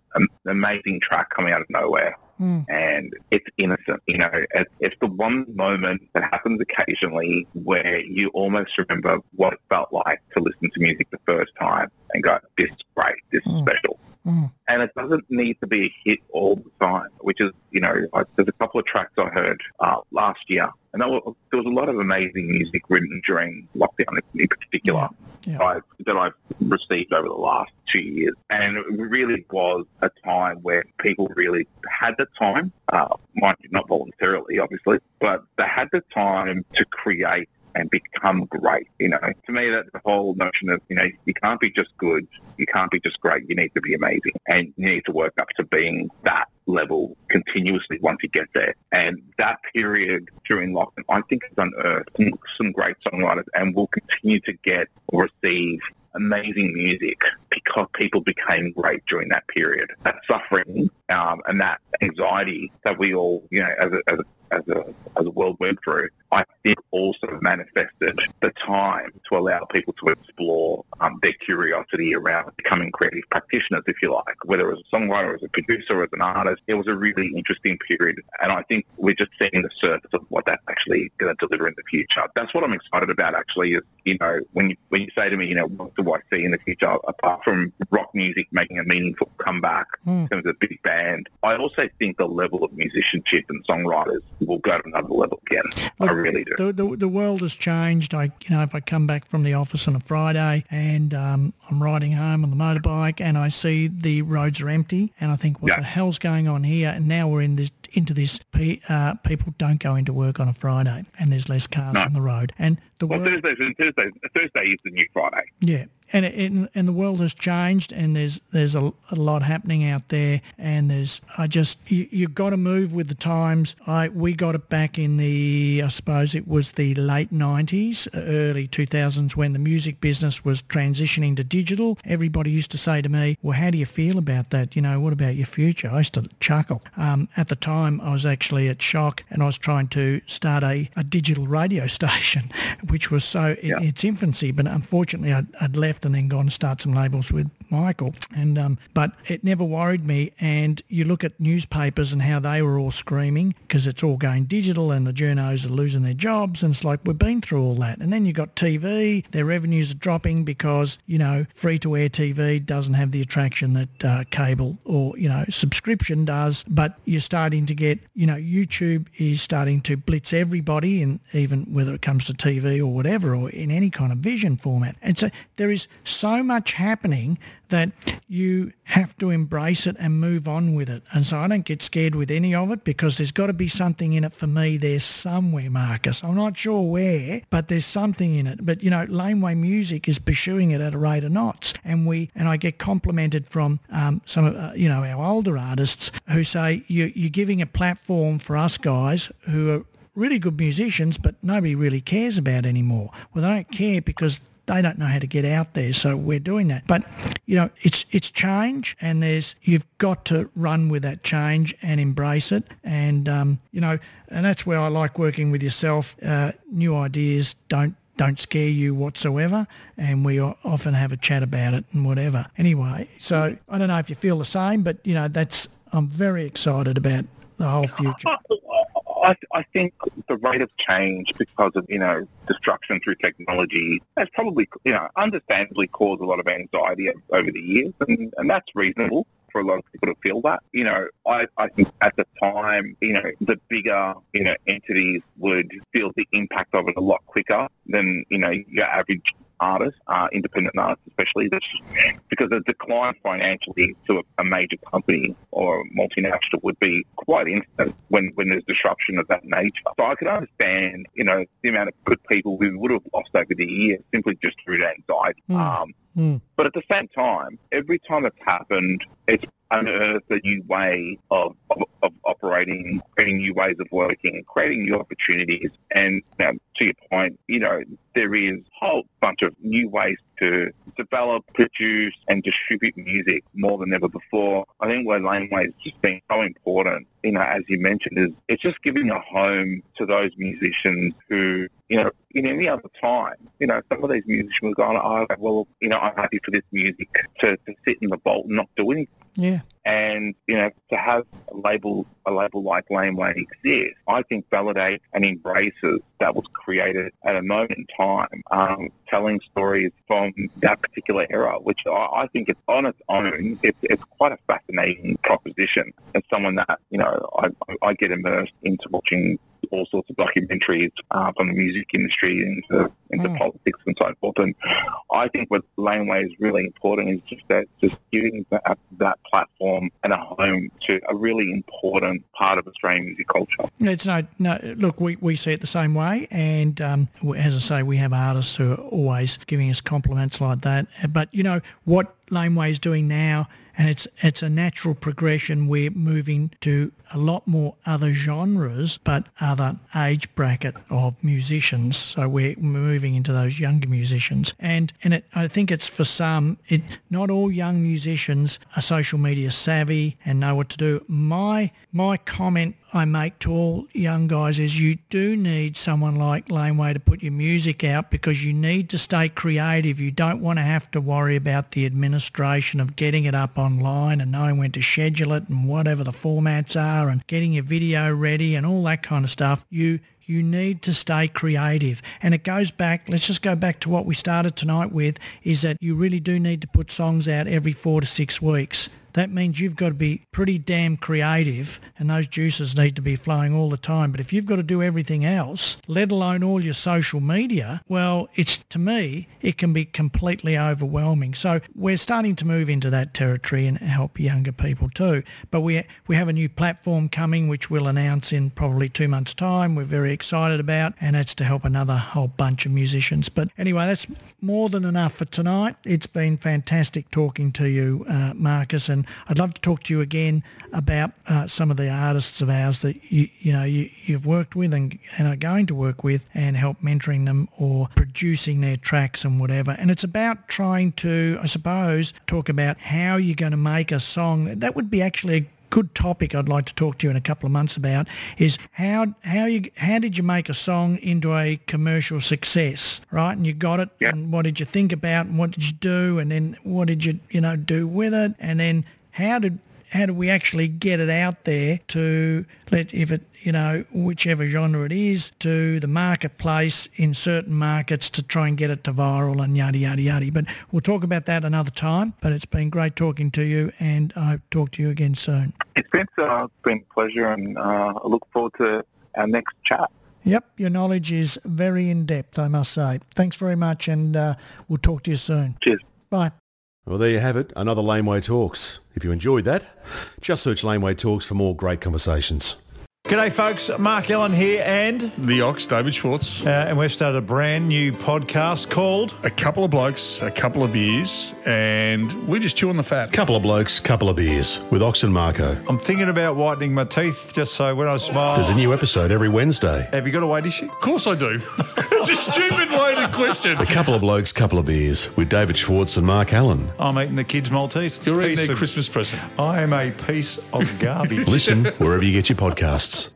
amazing track coming out of nowhere. Mm. And it's innocent, you know, it's, it's the one moment that happens occasionally where you almost remember what it felt like to listen to music the first time and go, this is great, this is mm. special. Mm. And it doesn't need to be a hit all the time, which is, you know, I, there's a couple of tracks I heard uh, last year, and there was, there was a lot of amazing music written during lockdown in particular yeah. Yeah. I, that I've received over the last two years. And it really was a time where people really had the time, uh, not voluntarily, obviously, but they had the time to create and become great. You know, to me, that the whole notion of, you know, you can't be just good, you can't be just great, you need to be amazing, and you need to work up to being that level continuously once you get there. And that period during lockdown, I think, has unearthed some, some great songwriters, and will continue to get or receive amazing music because people became great during that period. That suffering um, and that anxiety that we all, you know, as a, as a As a, as a world went through, I think also manifested the time to allow people to explore um, their curiosity around becoming creative practitioners, if you like, whether as a songwriter, as a producer, as an artist. It was a really interesting period, and I think we're just seeing the surface of what that's actually going to deliver in the future. That's what I'm excited about, actually, is, you know, when you, when you say to me, you know, what do I see in the future, apart from rock music making a meaningful comeback mm. in terms of big band, I also think the level of musicianship and songwriters will go to another level again. Look, I really do. The, the, the world has changed. I, you know, if I come back from the office on a Friday and um, I'm riding home on the motorbike and I see the roads are empty, and I think, what yeah. the hell's going on here? And now we're in this into this. Uh, people don't go into work on a Friday, and there's less cars no. on the road. And the well, world, Thursdays, Thursdays, Thursday is the new Friday. Yeah. And it, and the world has changed, and there's there's a, a lot happening out there, and there's I just you, you've got to move with the times. I we got it back in the I suppose it was the late nineties, early two thousands, when the music business was transitioning to digital. Everybody used to say to me, "Well, how do you feel about that? You know, what about your future?" I used to chuckle. Um, at the time, I was actually at Shock, and I was trying to start a, a digital radio station, which was so yeah. in its infancy. But unfortunately, I'd, I'd left. And then gone and start some labels with Michael, and um, but it never worried me. And you look at newspapers and how they were all screaming because it's all going digital, and the journos are losing their jobs, and it's like, we've been through all that. And then you got T V; their revenues are dropping because, you know, free-to-air T V doesn't have the attraction that uh, cable or, you know, subscription does. But you're starting to get, you know, YouTube is starting to blitz everybody, and even whether it comes to T V or whatever, or in any kind of vision format. And so there is so much happening that you have to embrace it and move on with it. And so I don't get scared with any of it, because there's got to be something in it for me there somewhere, Marcus. I'm not sure where, but there's something in it. But, you know, Laneway Music is pursuing it at a rate of knots. And we and I get complimented from um, some of, uh, you know, our older artists who say, you, you're giving a platform for us guys who are really good musicians, but nobody really cares about anymore. Well, they don't care because they don't know how to get out there, so we're doing that. But, you know, it's it's change, and there's you've got to run with that change and embrace it. And, um, you know, and that's where I like working with yourself. Uh, new ideas don't don't scare you whatsoever, and we often have a chat about it and whatever. Anyway, so I don't know if you feel the same, but, you know, that's I'm very excited about the whole future. I, I think the rate of change because of, you know, destruction through technology has probably, you know, understandably caused a lot of anxiety over the years, and, and that's reasonable for a lot of people to feel that. You know, I, I think at the time, you know, the bigger, you know, entities would feel the impact of it a lot quicker than, you know, your average artists, uh, independent artists especially, because a decline financially to a, a major company or a multinational would be quite instant when, when there's disruption of that nature. So I could understand, you know, the amount of good people we would have lost over the years simply just through that anxiety. Mm. Um, mm. But at the same time, every time it's happened, it's unearthed a new way of, of, of operating, creating new ways of working, creating new opportunities. And um, to your point, you know, there is a whole bunch of new ways to develop, produce and distribute music more than ever before. I think where Laneway has just been so important, you know, as you mentioned, is it's just giving a home to those musicians who, you know, in any other time, you know, some of these musicians were going, oh, well, you know, I'm happy for this music to, to sit in the vault and not do anything. Yeah. And, you know, to have a label, a label like Laneway exist, I think validates and embraces that was created at a moment in time, um, telling stories from that particular era, which I, I think it's on its own. It's, it's quite a fascinating proposition. As someone that, you know, I, I get immersed into watching all sorts of documentaries uh, from the music industry into, into mm. politics and so forth. And I think what Laneway is really important is just that, just giving that, that platform and a home to a really important part of Australian music culture. It's no, no look, we, we see it the same way. And um, as I say, we have artists who are always giving us compliments like that. But, you know, what Laneway is doing now, and it's it's a natural progression. We're moving to a lot more other genres, but other age bracket of musicians. So we're moving into those younger musicians. And and it, I think it's for some, it, not all young musicians are social media savvy and know what to do. My my comment I make to all young guys is you do need someone like Laneway to put your music out, because you need to stay creative. You don't want to have to worry about the administration of getting it up online and knowing when to schedule it and whatever the formats are and getting your video ready and all that kind of stuff. You you need to stay creative. And it goes back, let's just go back to what we started tonight with, is that you really do need to put songs out every four to six weeks. That means you've got to be pretty damn creative, and those juices need to be flowing all the time. But if you've got to do everything else, let alone all your social media, well, it's, to me, it can be completely overwhelming. So we're starting to move into that territory and help younger people too. But we we have a new platform coming, which we'll announce in probably two months' time. We're very excited about, and that's to help another whole bunch of musicians. But anyway, that's more than enough for tonight. It's been fantastic talking to you, uh, Marcus, and I'd love to talk to you again about uh, some of the artists of ours that you you know you, you've worked with and, and are going to work with, and help mentoring them or producing their tracks and whatever. And it's about trying to, I suppose, talk about how you're going to make a song. That would be actually a good topic I'd like to talk to you in a couple of months about, is how how you how did you make a song into a commercial success, right? And you got it, yeah. And what did you think about, and what did you do, and then what did you you know do with it, and then how did how do we actually get it out there to let, if it, you know, whichever genre it is, to the marketplace in certain markets to try and get it to viral and yada, yada, yada. But we'll talk about that another time. But it's been great talking to you, and I hope to talk to you again soon. It's been, uh, it's been a pleasure, and uh, I look forward to our next chat. Yep, your knowledge is very in-depth, I must say. Thanks very much, and uh, we'll talk to you soon. Cheers. Bye. Well, there you have it, another Laneway Talks. If you enjoyed that, just search Laneway Talks for more great conversations. G'day folks, Mark Allen here and... The Ox, David Schwartz. Uh, and we've started a brand new podcast called... A Couple of Blokes, A Couple of Beers, and we're just chewing the fat. Couple of Blokes, Couple of Beers with Ox and Marco. I'm thinking about whitening my teeth just so when I smile... There's a new episode every Wednesday. Have you got a weight issue? Of course I do. It's a stupid loaded question. A Couple of Blokes, Couple of Beers with David Schwartz and Mark Allen. I'm eating the kids' Maltese. You're eating their of, Christmas present. I am a piece of garbage. Listen wherever you get your podcasts.